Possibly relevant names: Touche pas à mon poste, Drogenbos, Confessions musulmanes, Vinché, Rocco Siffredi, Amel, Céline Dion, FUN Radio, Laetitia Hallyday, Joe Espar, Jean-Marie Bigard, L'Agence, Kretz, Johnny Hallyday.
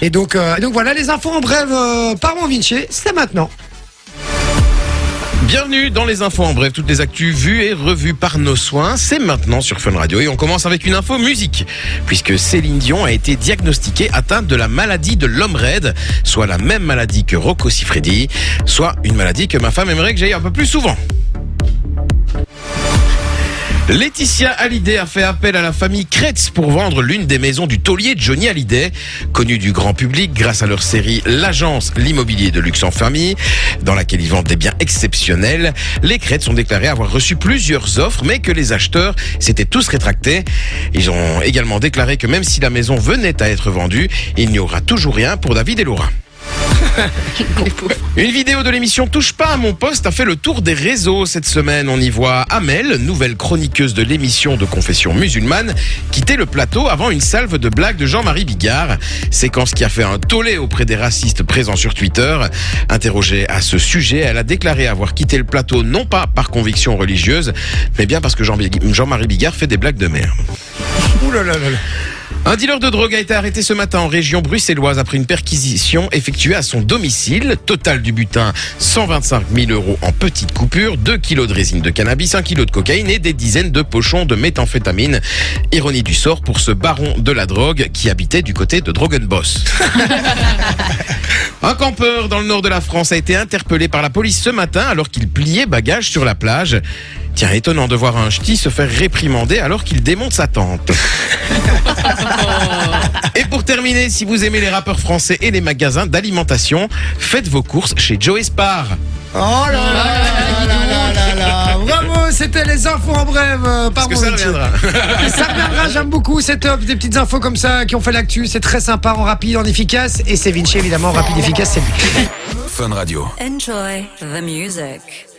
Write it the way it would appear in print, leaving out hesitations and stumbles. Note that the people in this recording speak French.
Et donc voilà les infos en bref par mon Vinché, c'est maintenant. Bienvenue dans les infos en bref, toutes les actus vues et revues par nos soins, c'est maintenant sur Fun Radio et on commence avec une info musique puisque Céline Dion a été diagnostiquée atteinte de la maladie de l'homme raide, soit la même maladie que Rocco Siffredi, soit une maladie que ma femme aimerait que j'aille un peu plus souvent. Laetitia Hallyday a fait appel à la famille Kretz pour vendre l'une des maisons du taulier Johnny Hallyday, connu du grand public grâce à leur série L'Agence, l'immobilier de luxe en famille, dans laquelle ils vendent des biens exceptionnels. Les Kretz ont déclaré avoir reçu plusieurs offres, mais que les acheteurs s'étaient tous rétractés. Ils ont également déclaré que même si la maison venait à être vendue, il n'y aura toujours rien pour David et Laura. Une vidéo de l'émission Touche pas à mon poste a fait le tour des réseaux cette semaine. On y voit Amel, nouvelle chroniqueuse de l'émission de Confessions musulmanes, quitter le plateau avant une salve de blagues de Jean-Marie Bigard. Séquence qui a fait un tollé auprès des racistes présents sur Twitter. Interrogée à ce sujet, elle a déclaré avoir quitté le plateau non pas par conviction religieuse, mais bien parce que Jean-Marie Bigard fait des blagues de merde. Ouh là là là là. Un dealer de drogue a été arrêté ce matin en région bruxelloise après une perquisition effectuée à son domicile. Total du butin, 125 000 euros en petites coupures, 2 kilos de résine de cannabis, 1 kilo de cocaïne et des dizaines de pochons de méthamphétamine. Ironie du sort pour ce baron de la drogue qui habitait du côté de Drogenbos. Un campeur dans le nord de la France a été interpellé par la police ce matin alors qu'il pliait bagages sur la plage. Tiens, étonnant de voir un ch'ti se faire réprimander alors qu'il démonte sa tente. Et pour terminer, si vous aimez les rappeurs français et les magasins d'alimentation, faites vos courses chez Joe Espar. Oh là là là là là là. Bravo, c'était les infos en bref par mon Vinché. Ça reviendra, j'aime beaucoup, c'est top, des petites infos comme ça qui ont fait l'actu, c'est très sympa, en rapide, en efficace, et c'est Vinché évidemment, rapide, efficace, c'est lui. Fun Radio. Enjoy the music.